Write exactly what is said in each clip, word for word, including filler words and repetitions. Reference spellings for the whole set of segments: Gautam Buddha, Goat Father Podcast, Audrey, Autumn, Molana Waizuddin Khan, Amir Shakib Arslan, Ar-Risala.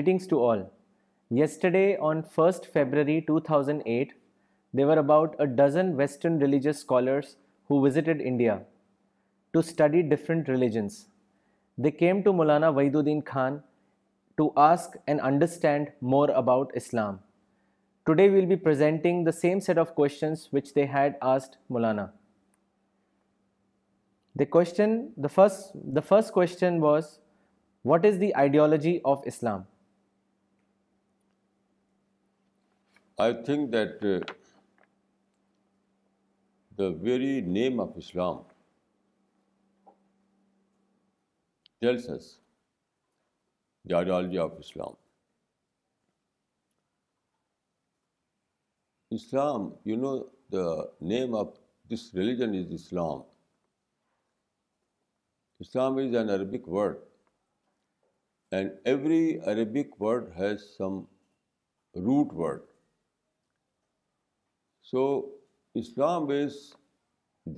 Greetings to all. Yesterday on first February two thousand eight, there were about a dozen Western religious scholars who visited India to study different religions. They came to Molana Waizuddin Khan to ask and understand more about Islam. Today we will be presenting the same set of questions which they had asked Molana. The question, the first, the first question was, what is the ideology of Islam? I think that uh, the very name of Islam tells us the ideology of Islam. Islam, you know, the name of this religion is Islam. Islam is an Arabic word, and every Arabic word has some root word. So Islam is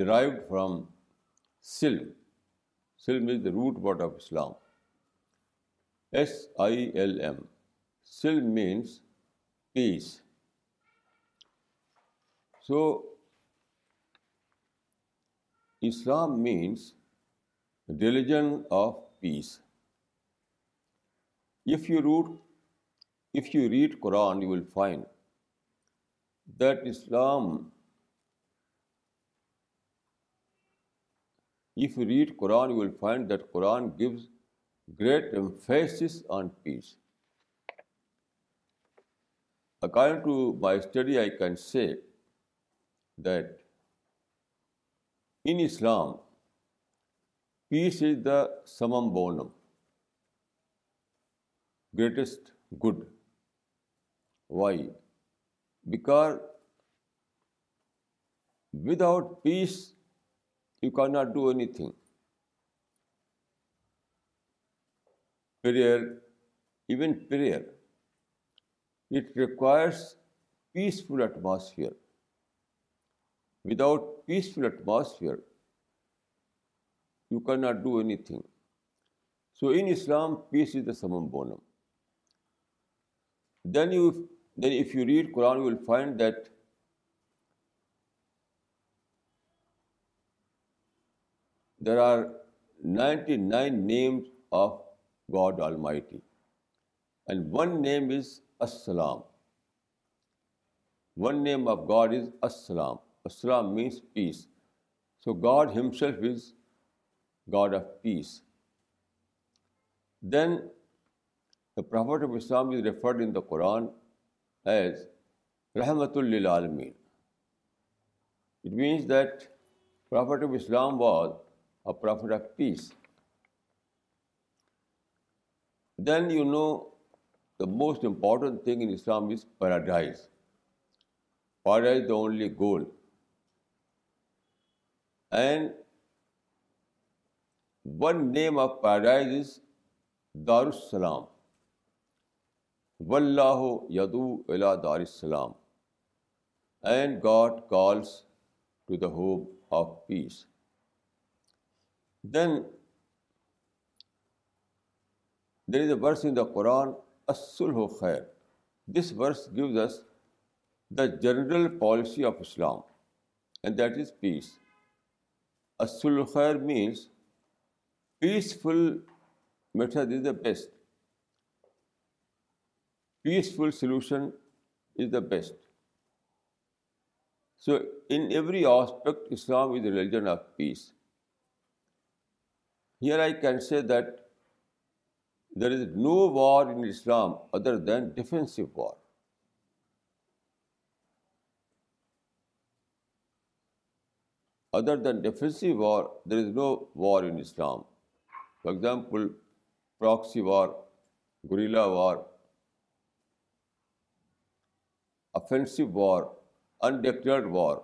derived from silm. Silm is the root word of Islam. S I L M. Silm means peace. So Islam means religion of peace. If you read, if you read Quran, you will find that Islam, if you read Quran, you will find that Quran gives great emphasis on peace. According to my study, I can say that in Islam, peace is the summum bonum, greatest good. Why? Because without peace you cannot do anything. Prayer, even prayer, it requires peaceful atmosphere. Without peaceful atmosphere you cannot do anything. So in Islam, peace is the summum bonum. Then you, then if you read Quran, you will find that there are ninety-nine names of God Almighty, and one name is As-Salam. One name of God is As-Salam. As-Salam means peace. So God Himself is God of peace. Then the Prophet of Islam is referred in the Quran as Rahmatul Lil Alameen. It means that Prophet of Islam was a prophet of peace. Then you know the most important thing in Islam is paradise. Paradise is the only goal. And one name of paradise is Darussalam. Wallahu yadu ila Darussalam. And God calls to the home of peace. Then there is a verse in the Quran, As-Sulhu Khair. This verse gives us the general policy of Islam, and that is peace. As-Sulhu Khair means peaceful method is the best. Peaceful solution is the best. So in every aspect, Islam is a religion of peace. Here I can say that there is no war in Islam other than defensive war. Other than defensive war, there is no war in Islam. For example, proxy war, guerrilla war, offensive war, undeclared war.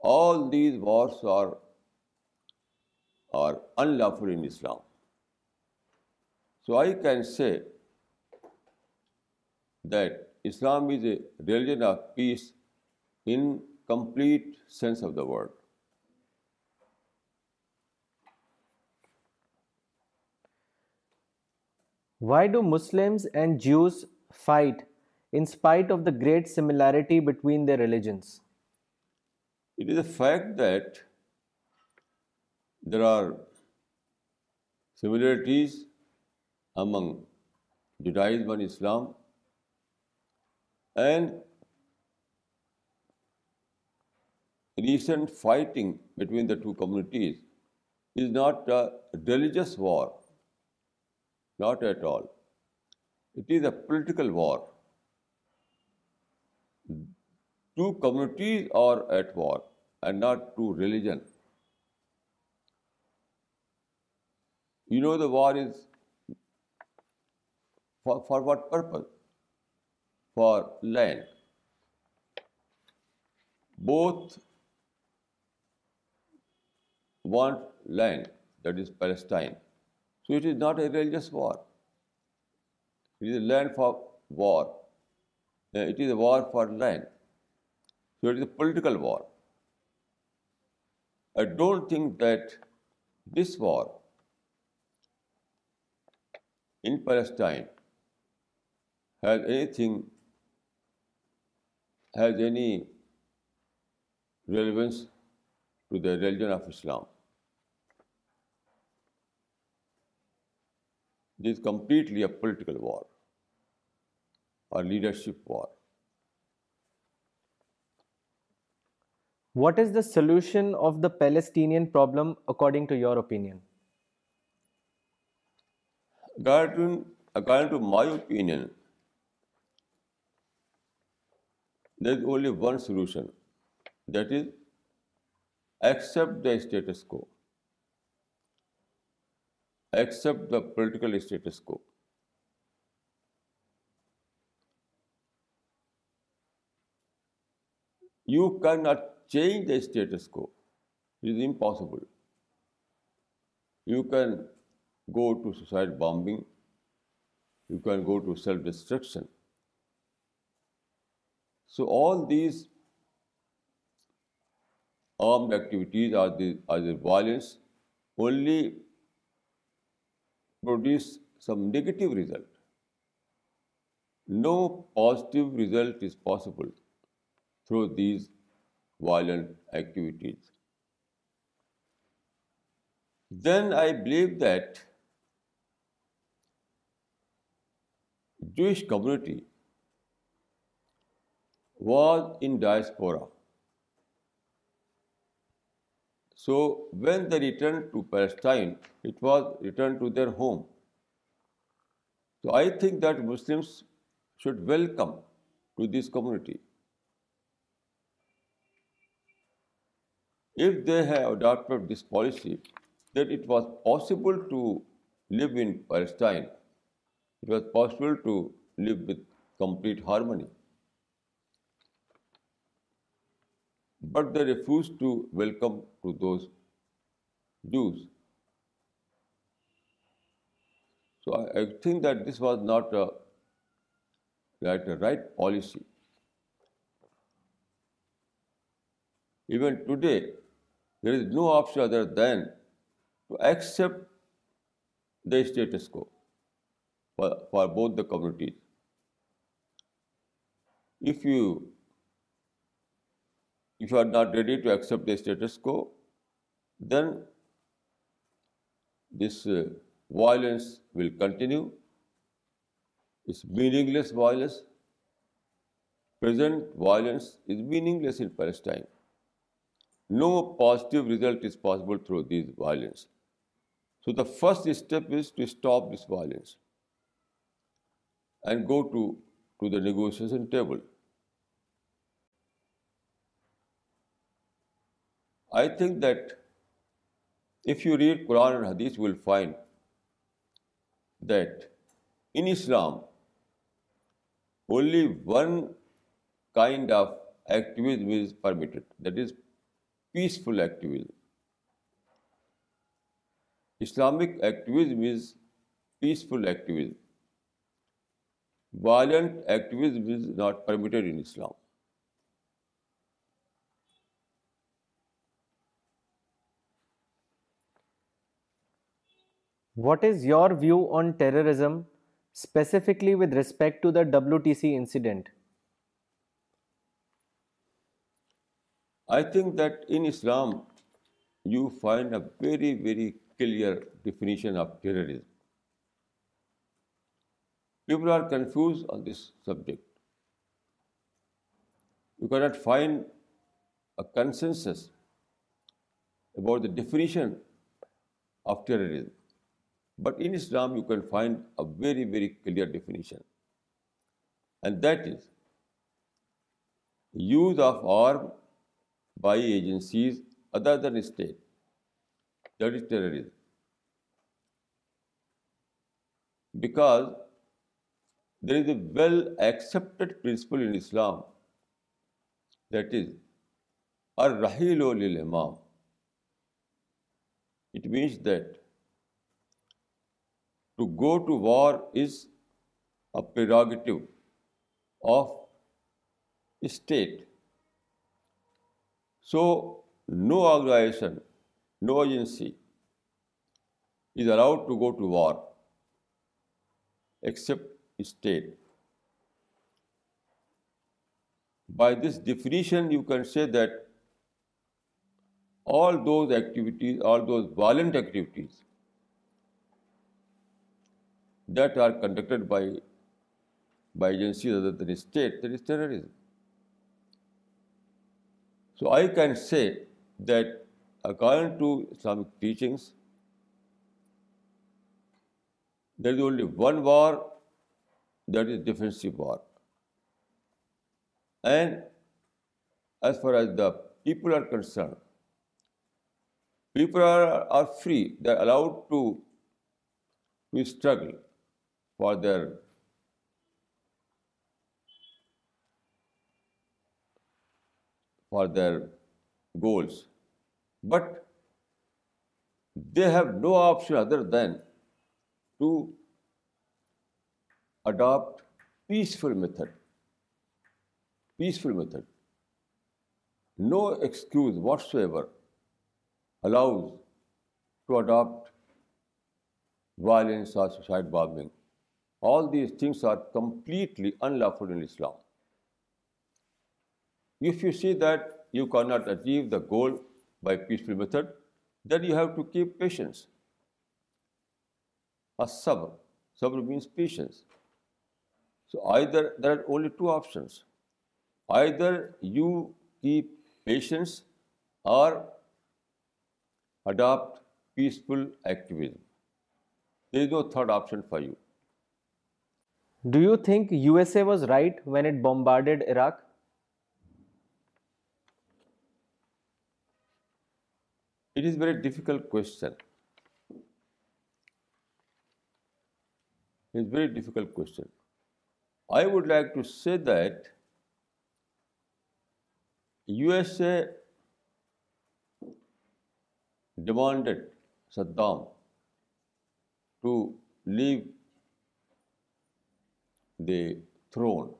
All these wars are, are unlawful in Islam. So I can say that Islam is a religion of peace in complete sense of the word. Why do Muslims and Jews fight in spite of the great similarity between their religions? It is a fact that there are similarities among Judaism and Islam, and recent fighting between the two communities is not a religious war. Not at all. It is a political war. Two communities are at war and not two religions. You know the war is for, for what purpose? For land. Both want land, that is Palestine. So it is not a religious war. It is a land for war. It is a war for land. So it is a political war. I don't think that this war in Palestine has anything, has any relevance to the religion of Islam. It is completely a political war or leadership war. What is the solution of the Palestinian problem according to your opinion? According, according to my opinion, there is only one solution. That is, accept the status quo. Accept the political status quo. You cannot change the status quo. It is impossible. You can go to suicide bombing. You can go to self-destruction. So all these armed activities are the, are the violence only produce some negative result. No positive result is possible through these violent activities. Then I believe that Jewish community was in diaspora. So when they returned to Palestine, it was returned to their home. So I think that Muslims should welcome to this community. If they have adopted this policy, that it was possible to live in Palestine, it was possible to live with complete harmony. But they refused to welcome to those Jews. So I, I think that this was not a right, a right policy. Even today, there is no option other than to accept the status quo for, for both the communities. If you If you are not ready to accept the status quo, then this uh, violence will continue. It's meaningless violence. Present violence is meaningless in Palestine. No positive result is possible through this violence. So the first step is to stop this violence and go to, to the negotiation table. I think that if you read Quran and Hadith, you will find that in Islam, only one kind of activism is permitted, that is peaceful activism. Islamic activism is peaceful activism. Violent activism is not permitted in Islam. What is your view on terrorism specifically with respect to the W T C incident? I think that in Islam you find a very, very clear definition of terrorism. People are confused on this subject. You cannot find a consensus about the definition of terrorism. But in Islam you can find a very, very clear definition. And that is use of arms by agencies other than state. That is terrorism. Because there is a well-accepted principle in Islam, that is Ar-Rahilu lil-Imam. It means that to go to war is a prerogative of state. So no organization, no agency is allowed to go to war except state. By this definition, you can say that all those activities, all those violent activities that are conducted by, by agencies other than state, that is terrorism. So I can say that according to Islamic teachings, there is only one war, that is defensive war. And as far as the people are concerned, people are, are free, they are allowed to, to struggle for their for their goals. But they have no option other than to adopt peaceful method. Peaceful method. No excuse whatsoever allows to adopt violence or suicide bombing. All these things are completely unlawful in Islam. If you see that you cannot achieve the goal by peaceful method, then you have to keep patience. As-sabr. Sabr means patience. So either there are only two options. Either you keep patience or adopt peaceful activism. There is no third option for you. Do you think U S A was right when it bombarded Iraq? It is a very difficult question. It is a very difficult question. I would like to say that U S A demanded Saddam to leave the throne.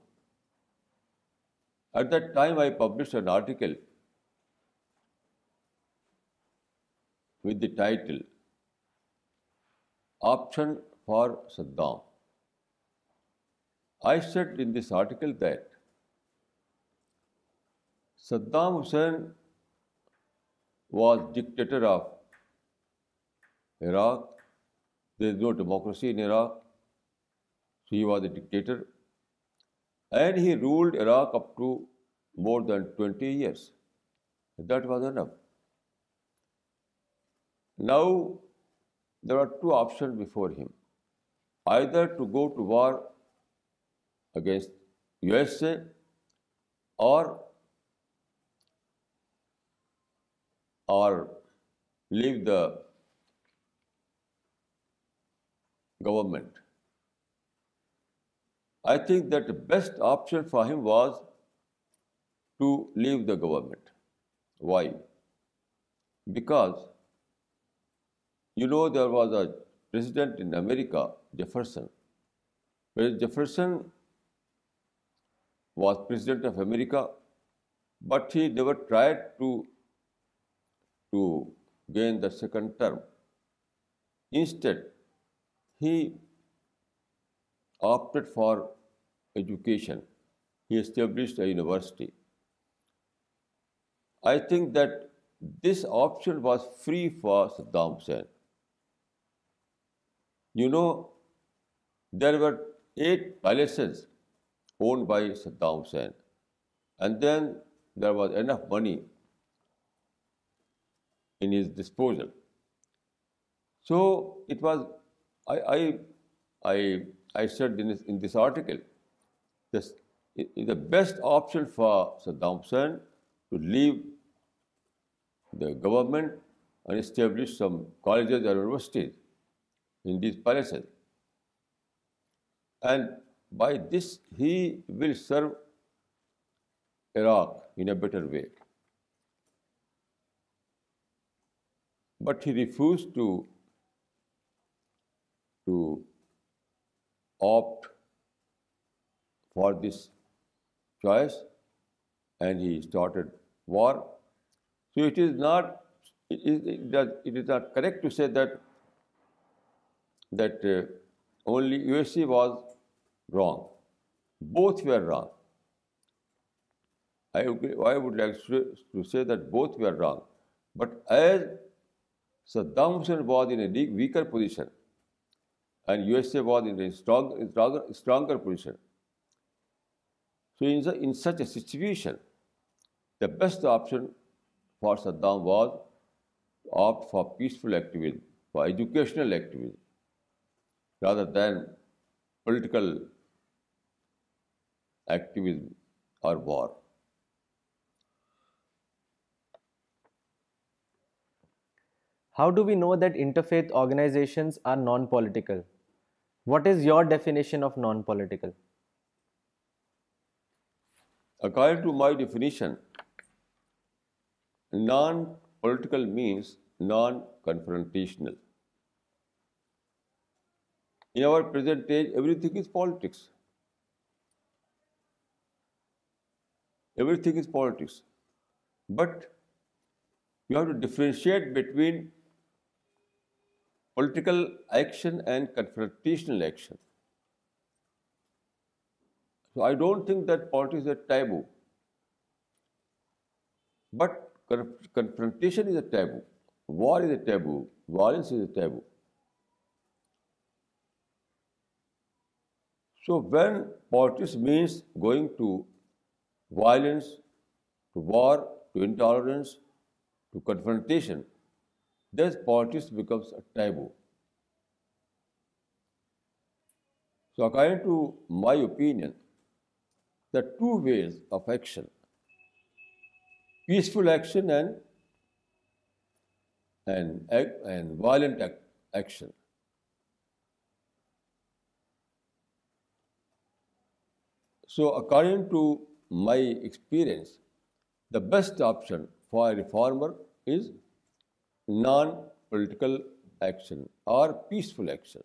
At that time, I published an article with the title "Option for Saddam." I said in this article that Saddam Hussein was dictator of Iraq. There is no democracy in Iraq. So he was a dictator. And he ruled Iraq up to more than twenty years. That was enough. Now, there are two options before him. Either to go to war against U S A or or leave the government. I think that the best option for him was to leave the government. Why? Because, you know, there was a president in America, Jefferson. President Jefferson was president of America, but he never tried to to gain the second term. Instead, he opted for education. He established a university. I think that this option was free for Saddam Hussein. You know, there were eight palaces owned by Saddam Hussein, and then there was enough money in his disposal. So it was, I, I, I, I said in this, in this article, this is the best option for Saddam Hussein to leave the government and establish some colleges or universities in these palaces. And by this, he will serve Iraq in a better way. But he refused to, to opt for this choice, and he started war. So it is not, it is, it is not correct to say that, that uh, only U S A was wrong. Both were wrong. I, I would like to say that both were wrong. But as Saddam Hussein was in a weaker position and U S A was in a strong, stronger, stronger position, so in, the, in such a situation, the best option for Saddam was to opt for peaceful activism, for educational activism, rather than political activism or war. How do we know that interfaith organizations are non-political? What is your definition of non-political? According to my definition, non-political means non-confrontational. In our present age, everything is politics. Everything is politics. But you have to differentiate between political action and confrontational action. So I don't think that politics is a taboo. But confrontation is a taboo. War is a taboo. Violence is a taboo. So when politics means going to violence, to war, to intolerance, to confrontation, then politics becomes a taboo. So according to my opinion, there are two ways of action: peaceful action and, and, and violent act, action. So according to my experience, the best option for a reformer is non-political action or peaceful action.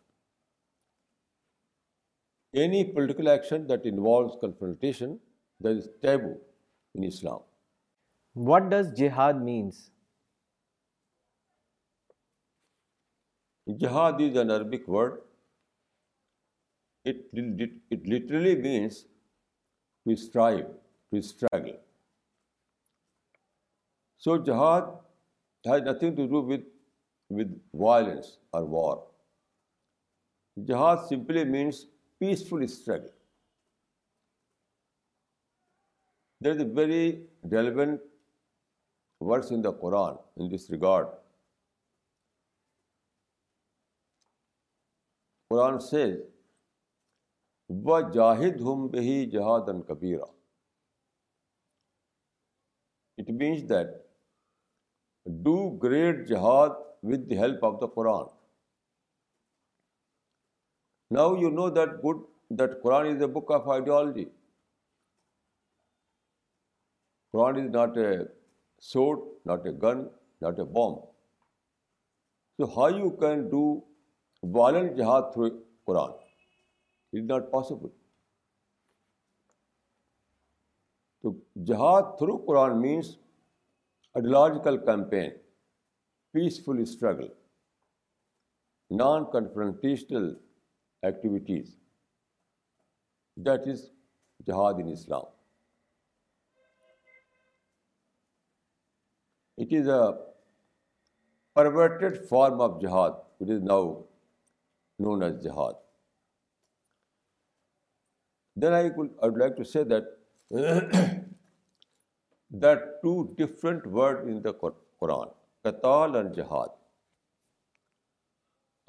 Any political action that involves confrontation, that is taboo in Islam. What does jihad means? Jihad is an Arabic word. It, it, it literally means to strive, to struggle. So jihad has nothing to do with, with violence or war. Jihad simply means peaceful struggle. There is a very relevant verse in the Quran in this regard. Quran says, وَجَاهِدْهُمْ بِهِ جَهَادًا كَبِيرًا. It means that do great jihad with the help of the Quran. Now you know that good that Quran is a book of ideology. Quran is not a sword, not a gun, not a bomb. So how you can do violent jihad through Quran? It is not possible. So jihad through Quran means ideological campaign, peaceful struggle, non-confrontational activities. That is جہاد in Islam. It is a perverted form of جہاد which is now known as جہاد. Then I could, I would like to say that there are two different words in the Quran, Qital and Jihad.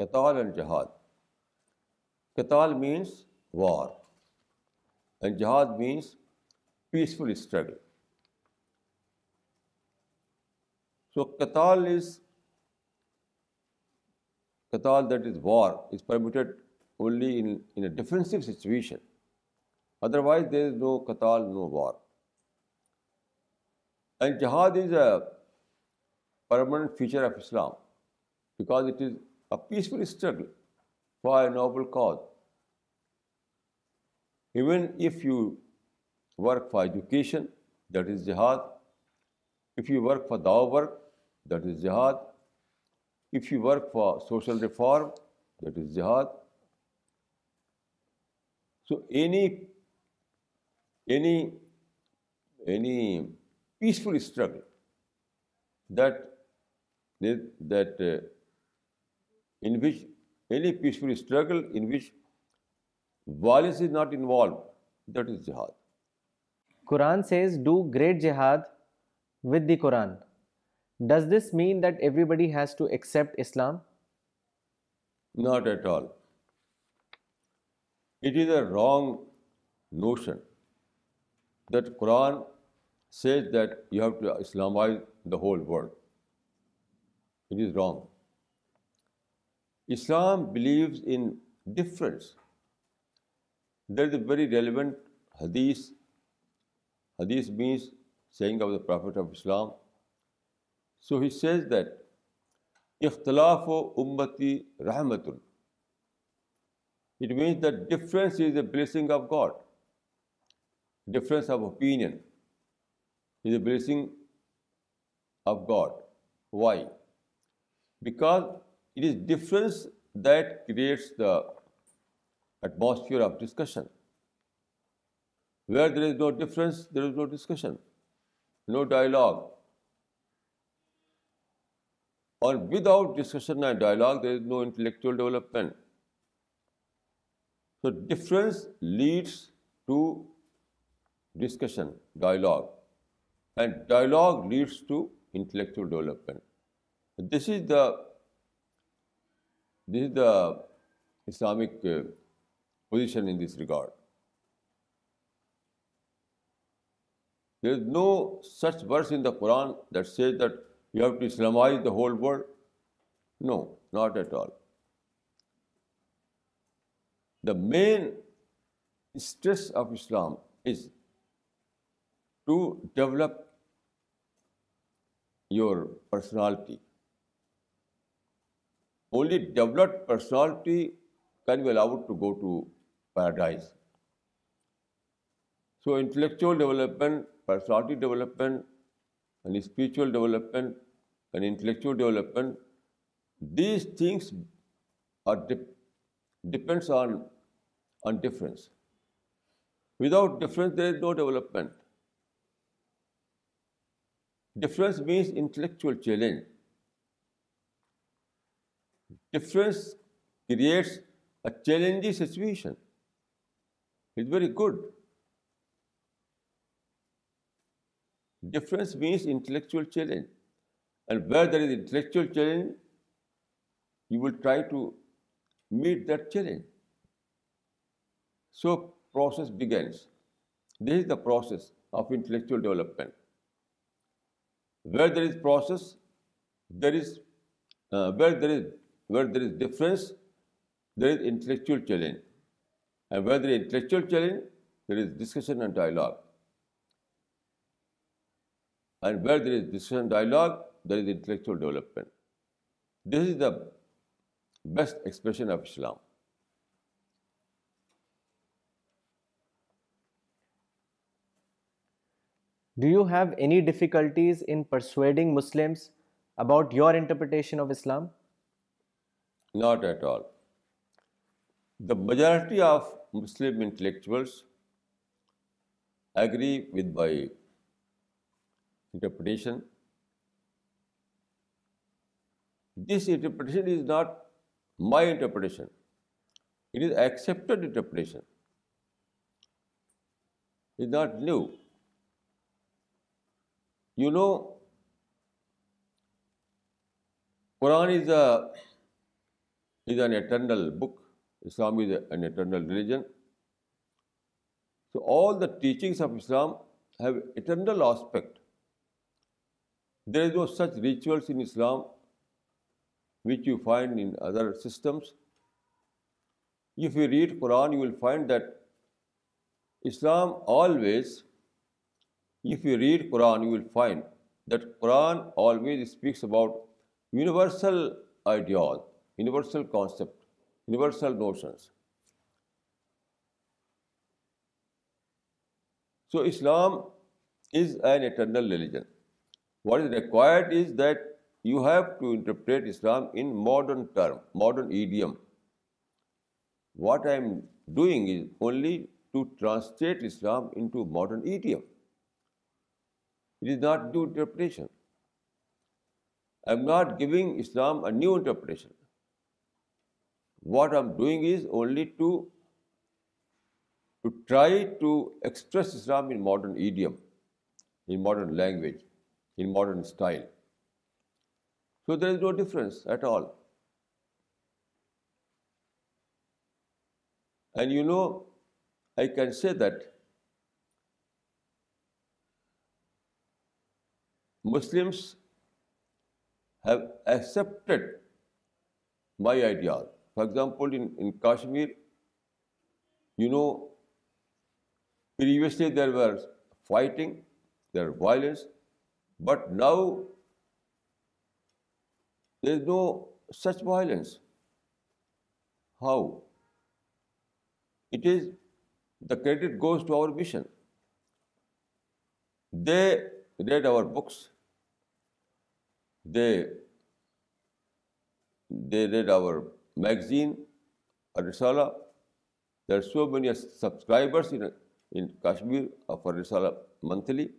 Qital and Jihad. Qital means war, and Jihad means peaceful struggle. So Qital is, Qital that is war, is permitted only in, in a defensive situation. Otherwise, there is no Qital, no war. And jihad is a permanent feature of Islam because it is a peaceful struggle for a noble cause. Even if you work for education, that is jihad. If you work for dawah work, that is jihad. If you work for social reform, that is jihad. So any Any any peaceful struggle that that uh, in which any peaceful struggle in which violence is not involved, that is jihad. Quran says, "Do great jihad with the Quran." Does this mean that everybody has to accept Islam? Not at all. It is a wrong notion that Quran says that you have to Islamize the whole world. It is wrong. Islam believes in difference. There is a very relevant hadith. Hadith means saying of the Prophet of Islam. So he says that اختلاف ummati rahmatun. It means that difference is a blessing of God. Difference of opinion is a blessing of God. Why? Because it is difference that creates the atmosphere of discussion. Where there is no difference, there is no discussion, no dialogue. Or without discussion and dialogue, there is no intellectual development. So difference leads to discussion, dialogue, and dialogue leads to intellectual development. This is the this is the Islamic uh, position in this regard. There is no such verse in the Quran that says that you have to Islamize the whole world. No, not at all. The main stress of Islam is to develop your personality. Only developed personality can be allowed to go to paradise. So intellectual development, personality development, and spiritual development, and intellectual development, these things are de- depends on, on difference. Without difference, there is no development. Difference means intellectual challenge. Difference creates a challenging situation. It's very good. Difference means intellectual challenge. And where there is intellectual challenge, you will try to meet that challenge. So process begins. This is the process of intellectual development. Where there is process, there is uh, where there is where there is difference, there is intellectual challenge, and where there is intellectual challenge, there is discussion and dialogue, and where there is discussion and dialogue, there is intellectual development. This is the best expression of Islam. Do you have any difficulties in persuading Muslims about your interpretation of Islam? Not at all. The majority of Muslim intellectuals agree with my interpretation. This interpretation is not my interpretation. It is accepted interpretation. It is not new. You know, Quran is a is an eternal book. Islam is an eternal religion. So all the teachings of Islam have eternal aspect. There is no such rituals in Islam which you find in other systems. If you read Quran, you will find that Islam always, if you read Quran, you will find that Quran always speaks about universal ideas, universal concepts, universal notions. So Islam is an eternal religion. What is required is that you have to interpret Islam in modern term, modern idiom. What I am doing is only to translate Islam into modern idiom. It is not new interpretation. I am not giving Islam a new interpretation. What I am doing is only to, to try to express Islam in modern idiom, in modern language, in modern style. So there is no difference at all. And you know, I can say that Muslims have accepted my ideas. For example, in, in Kashmir, you know, previously there were fighting, there were violence, but now there is no such violence. How? It is, the credit goes to our mission. They read our books. They, they read our magazine, Ar-Risala. There are so many subscribers in, in Kashmir of Ar-Risala monthly.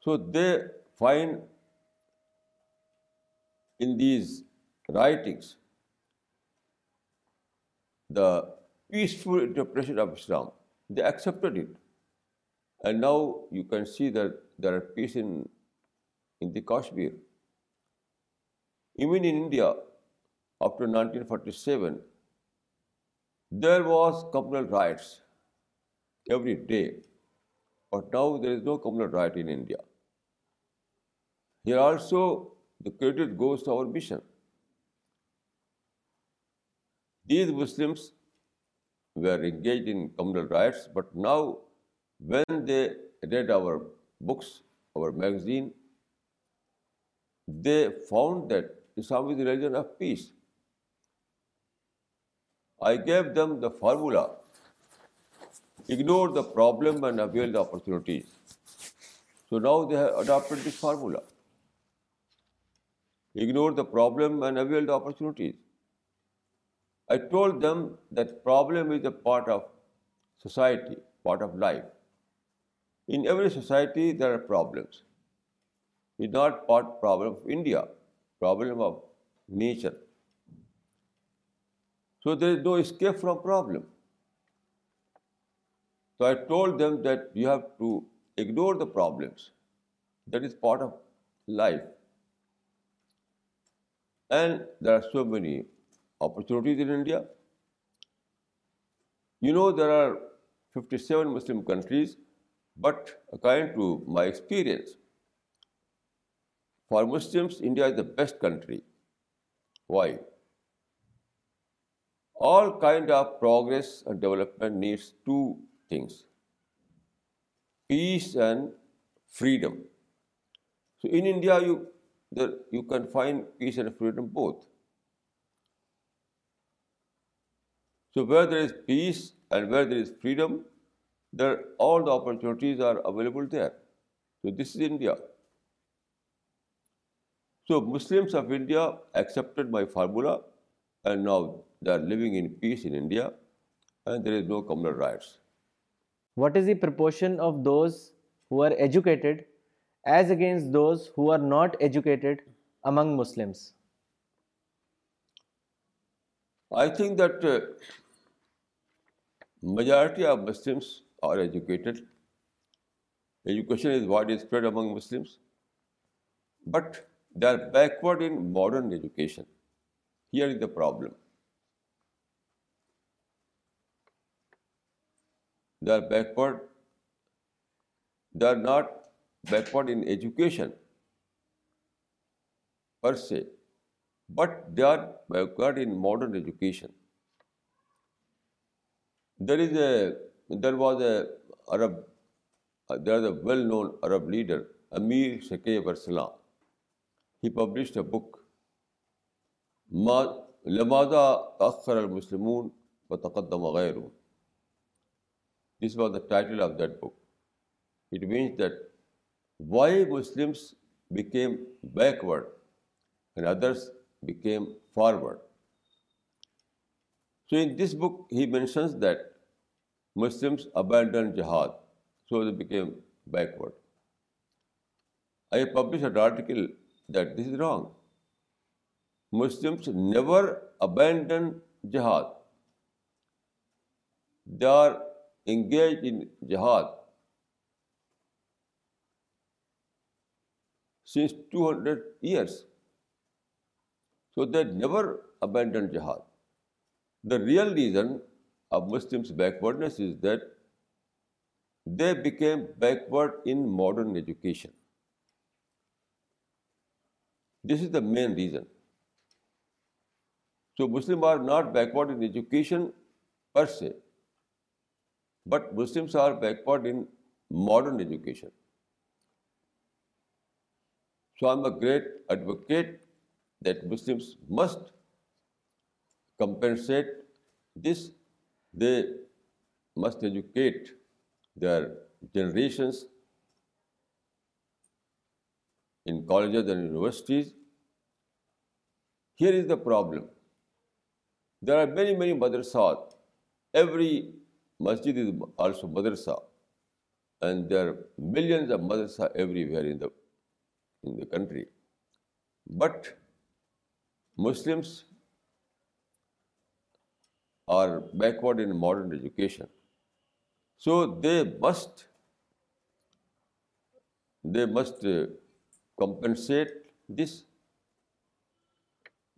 So they find in these writings the peaceful interpretation of Islam. They accepted it. And now you can see that there are peace in, in the Kashmir. Even in India, after nineteen forty-seven, there was communal riots every day. But now there is no communal riot in India. Here also, the credit goes to our mission. These Muslims were engaged in communal riots, but now when they read our books, our magazine, they found that Islam is a religion of peace. I gave them the formula: ignore the problem and avail the opportunities. So now they have adopted this formula. Ignore the problem and avail the opportunities. I told them that problem is a part of society, part of life. In every society there are problems. It's not part problem of India, problem of nature. So there is no escape from problem. So I told them that you have to ignore the problems. That is part of life. And there are so many opportunities in India. You know, there are fifty-seven Muslim countries, but according to my experience, for Muslims, India is the best country. Why? All kind of progress and development needs two things: peace and freedom. So in India, you, there, you can find peace and freedom both. So where there is peace and where there is freedom, there all the opportunities are available there. So this is India. So Muslims of India accepted my formula, and now they are living in peace in India. and there is no communal rights. What is the proportion of those who are educated as against those who are not educated among Muslims? I think that uh, majority of Muslims are educated. Education is widespread among Muslims, but they are backward in modern education. Here is the problem. They are backward. They are not backward in education per se, but they are backward in modern education. There is a, there was a Arab, there is a well-known Arab leader, Amir Shakib Arslan. He published a book, لماذا تأخر المسلمون وتقدم غيرهم. This was the title of that book. It means that why Muslims became backward and others became forward. So in this book he mentions that Muslims abandoned jihad, so they became backward. I published an article that this is wrong. Muslims never abandoned jihad. They are engaged in jihad since two hundred years. So they never abandoned jihad. The real reason of Muslims' backwardness is that they became backward in modern education. This is the main reason. So Muslims are not backward in education per se, but Muslims are backward in modern education. So I am a great advocate that Muslims must compensate this. They must educate their generations in colleges and universities. Here is the problem. There are many, many madrasas. Every masjid is also madrasa, and there are millions of madrasa everywhere in the in the country. But Muslims are backward in modern education. So they must they must uh, compensate this.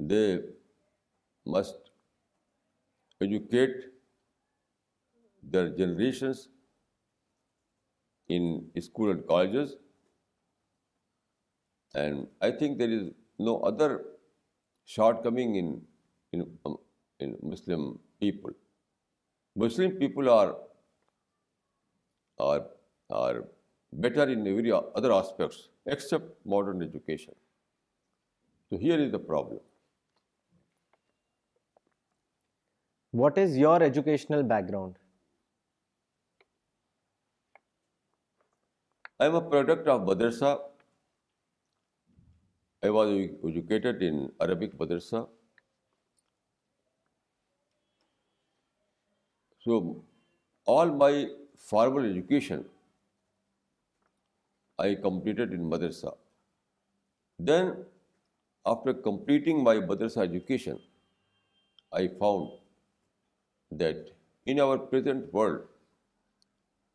They must educate their generations in school and colleges. And I think there is no other shortcoming in in, um, in Muslim people. Muslim people are are are better in every other aspects except modern education. So here is the problem. What is your educational background? I am a product of madrasa. I was educated in Arabic madrasa. So all my formal education I completed in madrasa. Then after completing my madrasa education, I found that in our present world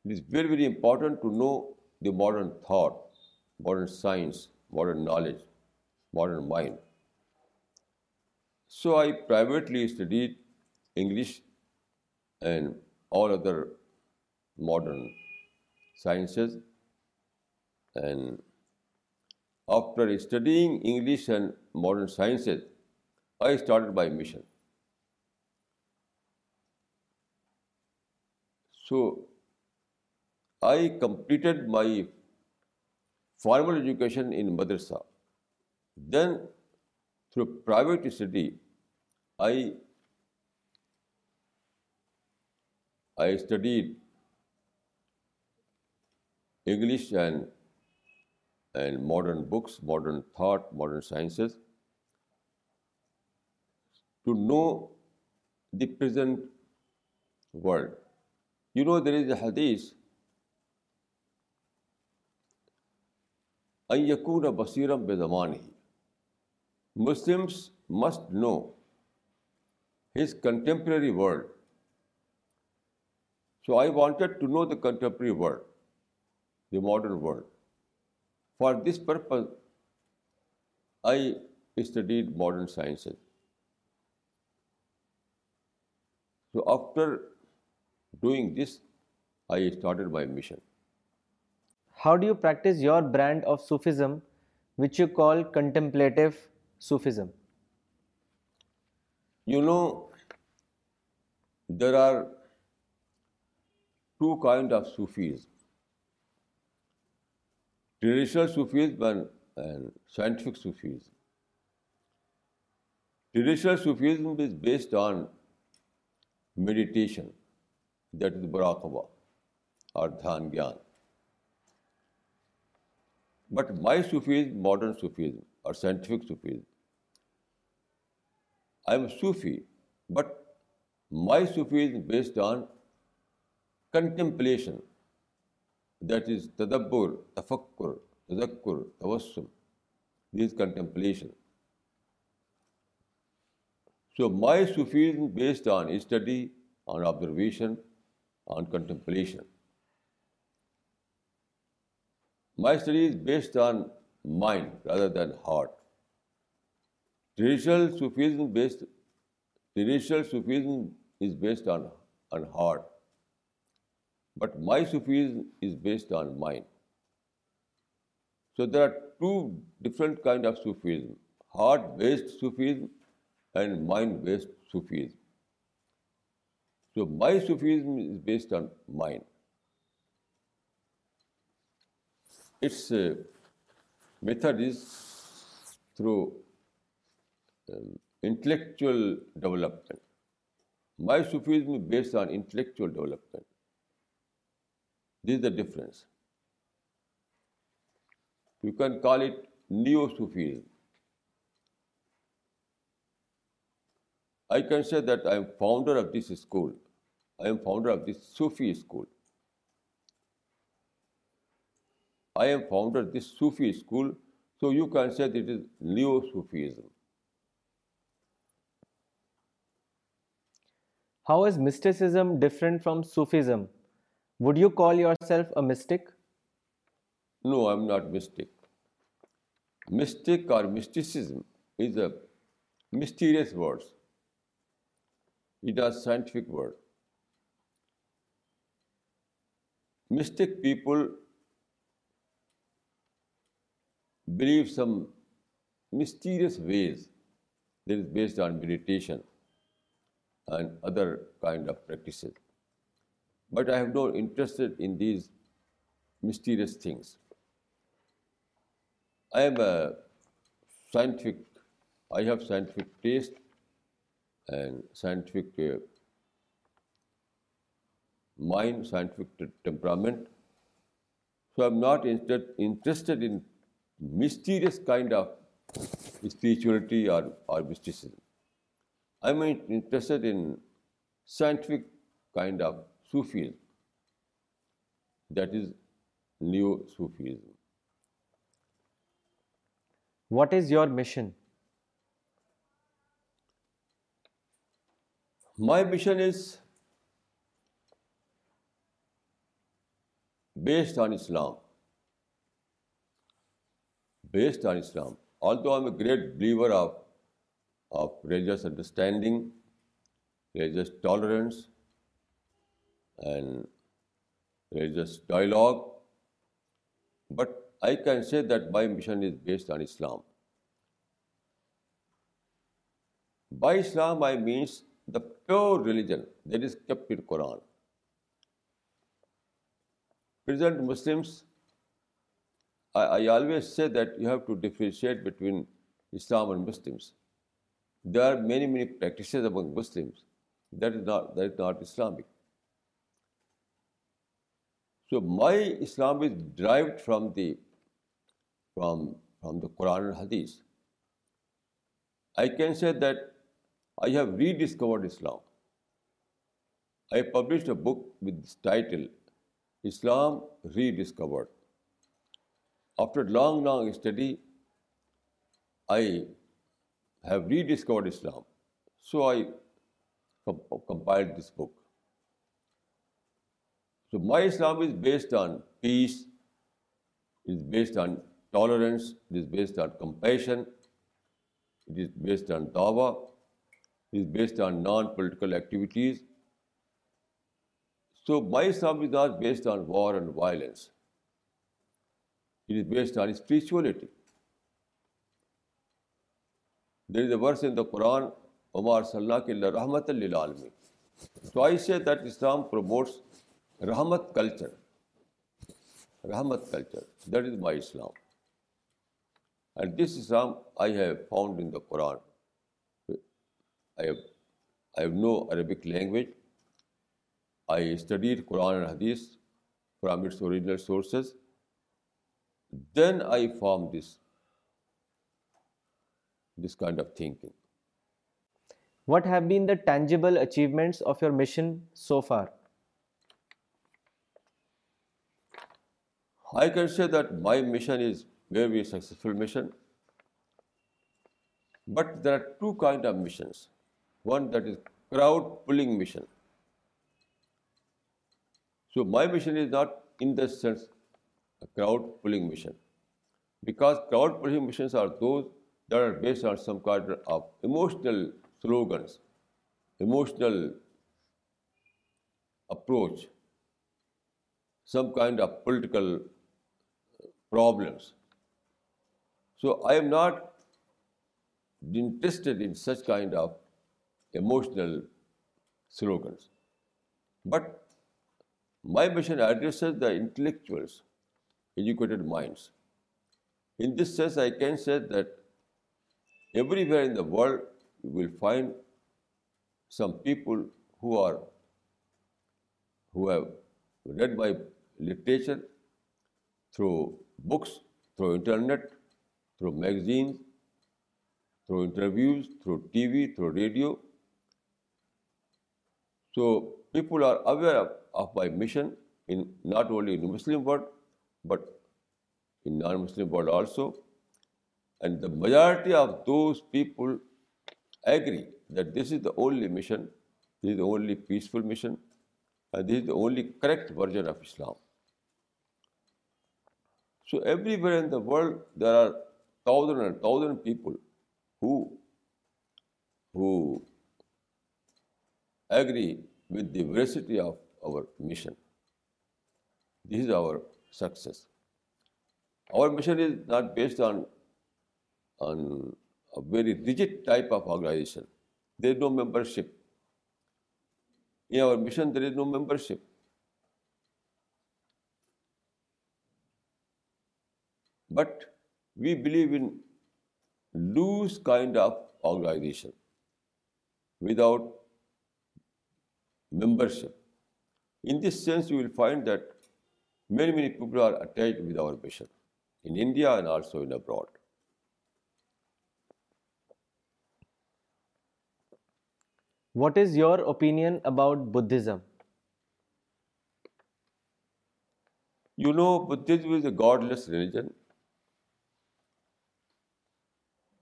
it is very, very important to know the modern thought, modern science, modern knowledge, modern mind. So I privately studied English and all other modern sciences. And after studying English and modern sciences, I started my mission. So I completed my formal education in madrasa. Then, through private study, I I studied English and and modern books, modern thought, modern sciences, to know the present world. You know, there is a hadith, أَن يَكُونَ بَصِيرًا بِزَمَانِهِ. Muslims must know his contemporary world. So I wanted to know the contemporary world, the modern world. For this purpose, I studied modern sciences. So after doing this, I started my mission. How do you practice your brand of Sufism, which you call contemplative Sufism? You know, there are two kinds of Sufis. Traditional Sufis and scientific Sufis. Traditional Sufism is based on meditation, that is muraqaba or dhan gyan. But my Sufism, modern Sufism or scientific Sufism, I am Sufi, but my Sufism is based on contemplation, that is tadabbur, tafakkur, tadakkur, tawassum. This is contemplation. So my Sufism is based on study, on observation, on contemplation. My study is based on mind rather than heart. Traditional Sufism based, traditional Sufism is based on, on heart, but my Sufism is based on mind. So there are two different kinds of Sufism, heart-based Sufism and mind-based Sufism. So my Sufism is based on mind. Its uh, method is through um, intellectual development. My Sufism is based on intellectual development. This is the difference. You can call it Neo-Sufism. I can say that I am founder of this school. I am founder of this Sufi school. I am founder of this Sufi school. So you can say that it is Neo-Sufism. How is mysticism different from Sufism? Would you call yourself a mystic? No, I am not mystic. Mystic or mysticism is a mysterious word. It is a scientific word. Mystic people believe some mysterious ways that is based on meditation and other kind of practices. But I have no interest in these mysterious things. I am a scientific, I have scientific taste and scientific uh, mind, scientific temperament. So I am not inter interested in mysterious kind of spirituality or, or mysticism. I am interested in scientific kind of Sufism, that is Neo-Sufism. What is your mission? My mission is based on Islam. Based on Islam. Although I am a great believer of, of religious understanding, religious tolerance, and religious dialogue, but I can say that my mission is based on Islam. By Islam, I mean the pure religion that is kept in Quran. Present Muslims, I, I always say that you have to differentiate between Islam and Muslims. There are many, many practices among Muslims that is not, that is not Islamic. So my Islam is derived from the from, from the Quran and Hadith. I can say that I have rediscovered Islam. I published a book with this title, Islam Rediscovered. After long, long study, I have rediscovered Islam. So I comp- compiled this book. So my Islam is based on peace, it is based on tolerance, it is based on compassion, it is based on dawah, it is based on non-political activities. So my Islam is not based on war and violence. It is based on spirituality. There is a verse in the Quran, Omar Sallallahu Alaihi Rahmatul Lil Alamin. So I say that Islam promotes Rahmat culture. Rahmat culture. That is my Islam. And this Islam I have found in the Quran. I have, I have no Arabic language. I studied Quran and Hadith from its original sources. Then I formed this, this kind of thinking. What have been the tangible achievements of your mission so far? I can say that my mission is very successful mission. But there are two kinds of missions. One that is crowd-pulling mission. So my mission is not in the sense a crowd-pulling mission, because crowd-pulling missions are those that are based on some kind of emotional slogans, emotional approach, some kind of political problems. So I am not interested in such kind of emotional slogans. But my mission addresses the intellectuals, educated minds. In this sense, I can say that everywhere in the world, you will find some people who are, who have read my literature through books, through internet, through magazines, through interviews, through T V, through radio. So people are aware of, of my mission in not only in the Muslim world, but in non-Muslim world also. And the majority of those people agree that this is the only mission, this is the only peaceful mission, and this is the only correct version of Islam. So everywhere in the world, there are thousands and thousands of people who, who agree with the veracity of our mission. This is our success. Our mission is not based on, on a very rigid type of organization. There is no membership. In our mission, there is no membership. But we believe in loose kind of organization without membership. In this sense, you will find that many, many people are attached with our mission in India and also in abroad. What is your opinion about Buddhism? You know, Buddhism is a godless religion.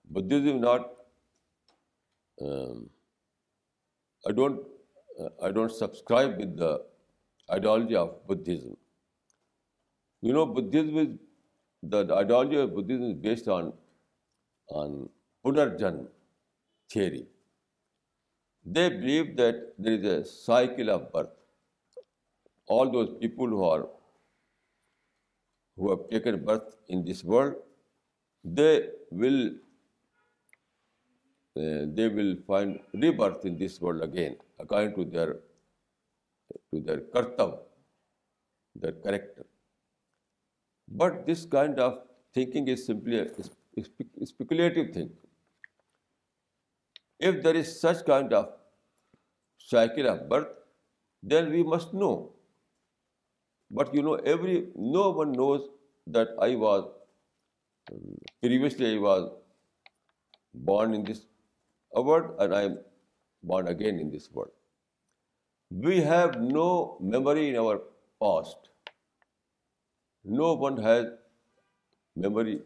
Buddhism is not... Um, I don't... Uh, I don't subscribe with the ideology of Buddhism. You know, Buddhism is, the ideology of Buddhism is based on, on Punarjanma theory. They believe that there is a cycle of birth. All those people who are, who have taken birth in this world, they will, uh, they will find rebirth in this world again, according to their, to their kartava, their character. But this kind of thinking is simply a speculative thing. If there is such kind of cycle of birth, then we must know. But you know, every no one knows that I was, previously I was born in this world and I am born again in this world. We have no memory in our past. No one has memory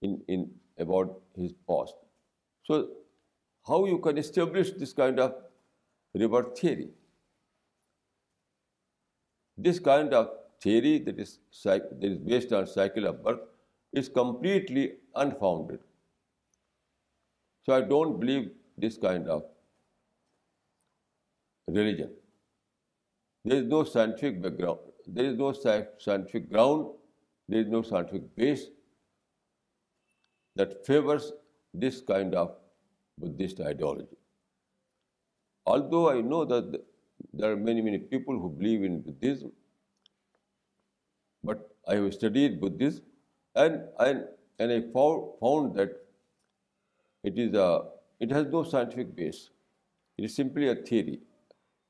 in, in about his past. So how you can establish this kind of reverse theory? This kind of theory that is, that is based on cycle of birth is completely unfounded. So I don't believe this kind of religion. There is no scientific background. There is no scientific ground. There is no scientific base that favors this kind of Buddhist ideology. Although I know that there are many, many people who believe in Buddhism, but I have studied Buddhism and, and, and I found, found that it is a, it has no scientific base. It is simply a theory,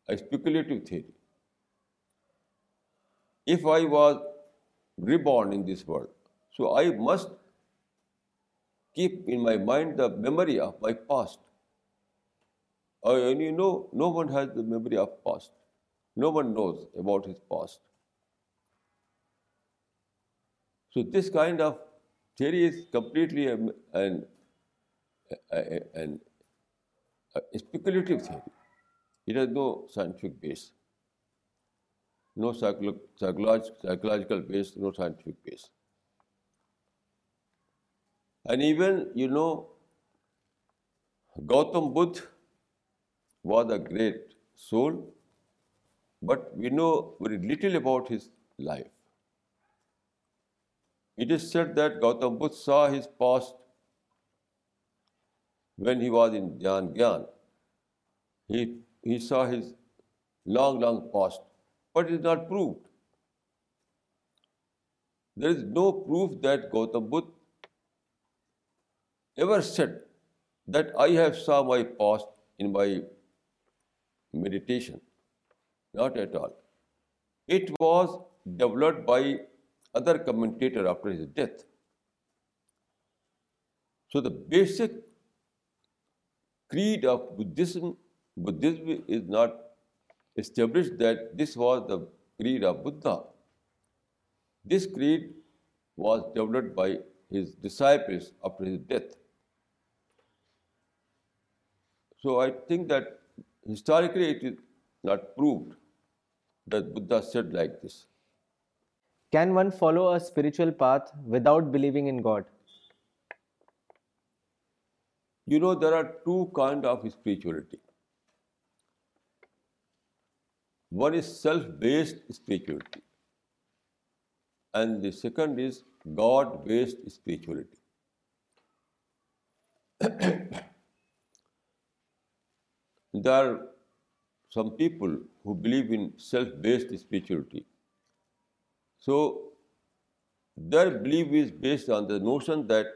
a speculative theory. If I was reborn in this world, so I must keep in my mind the memory of my past. And you know, no one has the memory of past. No one knows about his past. So this kind of theory is completely an, an, an, a speculative theory. It has no scientific base, no psycholo- psycholog- psychological base, no scientific base. And even, you know, Gautam Buddha was a great soul, but we know very little about his life. It is said that Gautam Buddha saw his past when he was in Dhyan Gyan. He, he saw his long, long past, but it is not proved. There is no proof that Gautam Buddha ever said that I have saw my past in my meditation. Not at all. It was developed by other commentator after his death. So the basic creed of Buddhism, Buddhism is not established that this was the creed of Buddha. This creed was developed by his disciples after his death. So I think that historically it is not proved that Buddha said like this. Can one follow a spiritual path without believing in God? You know, there are two kinds of spirituality. One is self-based spirituality, and the second is God-based spirituality. There are some people who believe in self-based spirituality. So their belief is based on the notion that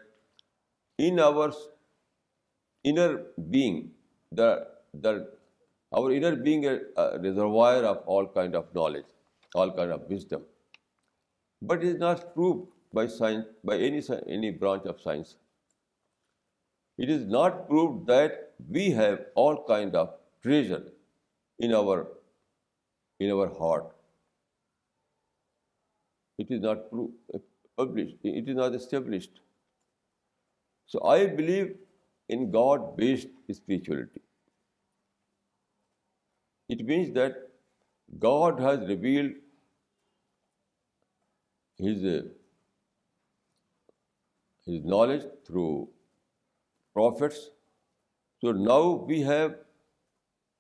in our inner being, the, the, our inner being is a reservoir of all kind of knowledge, all kind of wisdom. But it is not proved by science, by any, any branch of science. It is not proved that we have all kind of treasure in our, in our heart. It is not published, it is not established. So I believe in God-based spirituality. It means that God has revealed His, uh, his knowledge through prophets. So now we have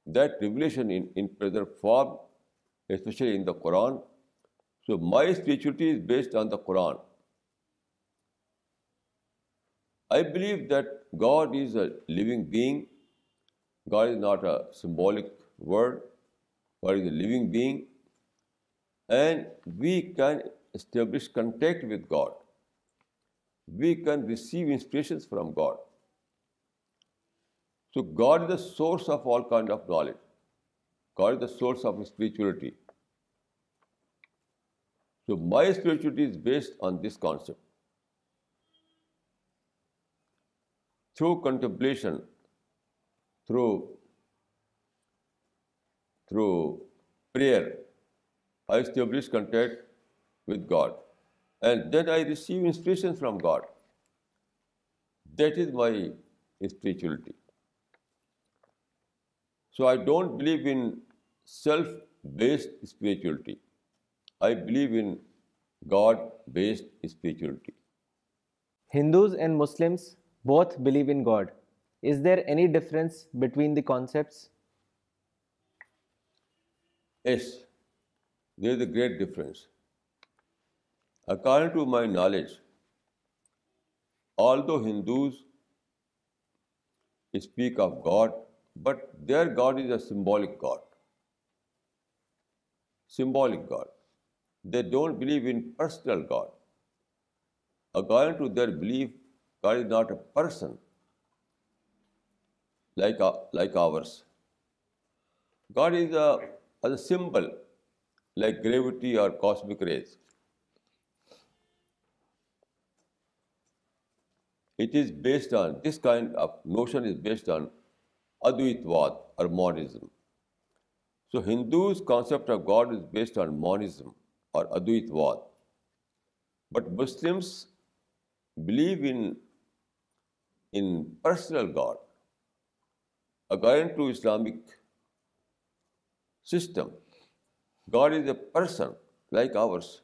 that revelation in, in present form, especially in the Quran. So my spirituality is based on the Quran. I believe that God is a living being. God is not a symbolic word. God is a living being. And we can establish contact with God. We can receive inspirations from God. So God is the source of all kind of knowledge. God is the source of spirituality. So my spirituality is based on this concept. Through contemplation, through, through prayer, I establish contact with God. And then I receive inspiration from God. That is my spirituality. So I don't believe in self-based spirituality. I believe in God-based spirituality. Hindus and Muslims both believe in God. Is there any difference between the concepts? Yes, there is a great difference. According to my knowledge, although Hindus speak of God, but their God is a symbolic God. Symbolic God. They don't believe in personal God. According to their belief, God is not a person like, like ours. God is a, a symbol, like gravity or cosmic rays. It is based on, this kind of notion is based on Advaitvad or monism. So Hindus' concept of God is based on monism or Advaitvad. But Muslims believe in, in personal God. According to Islamic system, God is a person like ours.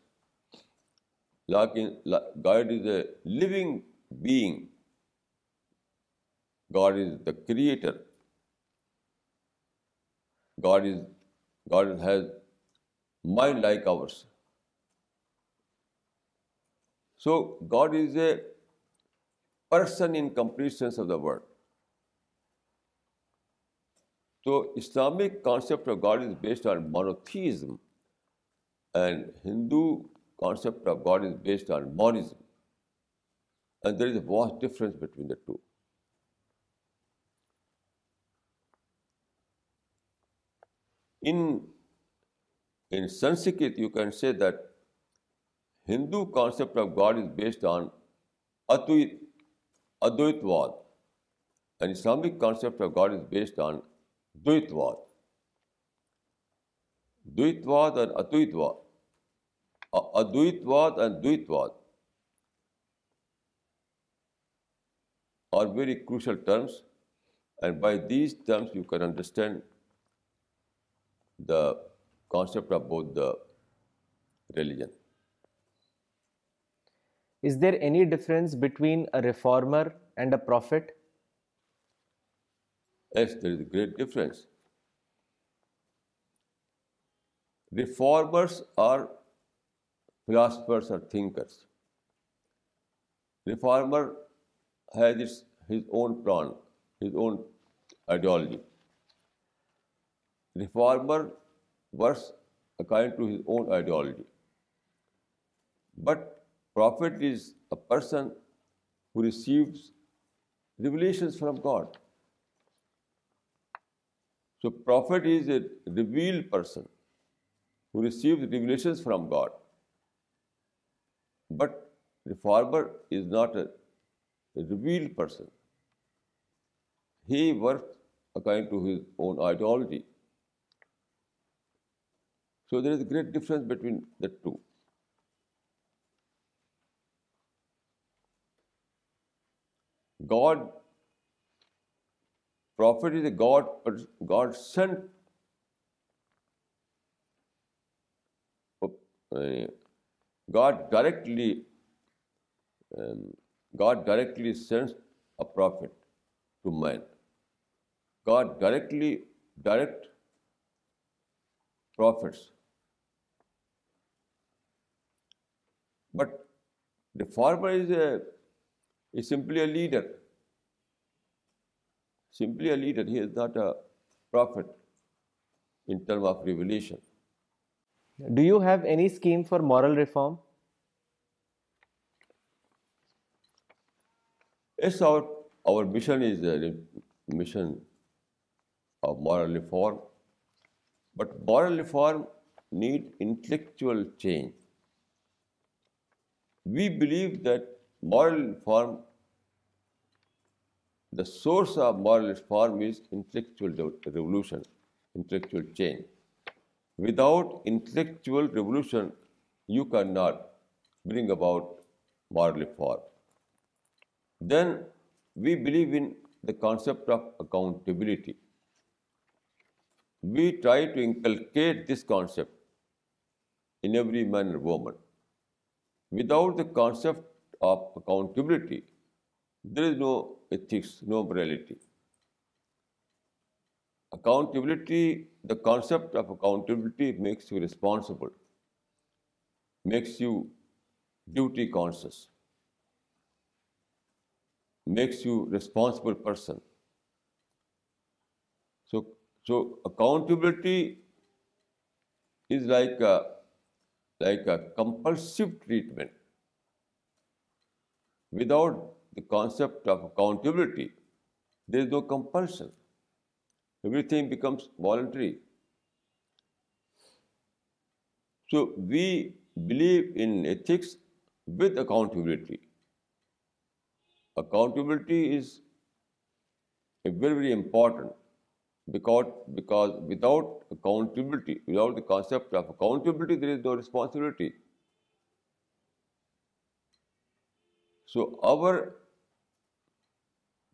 Like in, like God is a living being. God is the creator. God is, God has mind like ours. So God is a person in complete sense of the word. So Islamic concept of God is based on monotheism, and Hindu concept of God is based on monism. And there is a vast difference between the two. In, in Sanskrit, you can say that Hindu concept of God is based on Advaitvad, and Islamic concept of God is based on Dvaitvad. Dvaitvad and Advaitvad. Advaitvad and Dvaitvad are very crucial terms, and by these terms you can understand the concept of both the religion. Is there any difference between a reformer and a prophet? Yes, there is a great difference. Reformers are philosophers or thinkers. Reformer has his, his own plan, his own ideology. Reformer works according to his own ideology. But prophet is a person who receives revelations from God. So prophet is a revealed person who receives revelations from God. But reformer is not a revealed person. He works according to his own ideology. So there is a great difference between the two. God, prophet is a God, God sent God directly, um, God directly sends a prophet to man. God directly direct prophets. But the former is a is simply a leader. Simply a leader. He is not a prophet in terms of revelation. Do you have any scheme for moral reform? Yes, our, our mission is a mission of moral reform. But moral reform needs intellectual change. We believe that moral reform, the source of moral reform is intellectual revolution, intellectual change. without intellectual revolution, you cannot bring about moral reform. Then we believe in the concept of accountability. We try to inculcate this concept in every man and woman. Without the concept of accountability, there is no ethics, no morality. Accountability, the concept of accountability makes you responsible, makes you duty conscious, makes you responsible person. So, so accountability is like a, like a compulsive treatment. Without the concept of accountability, there is no compulsion. Everything becomes voluntary. So we believe in ethics with accountability. Accountability is very, very important because, because without accountability, without the concept of accountability, there is no responsibility. So our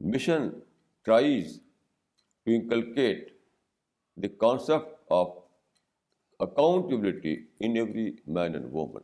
mission tries to inculcate the concept of accountability in every man and woman.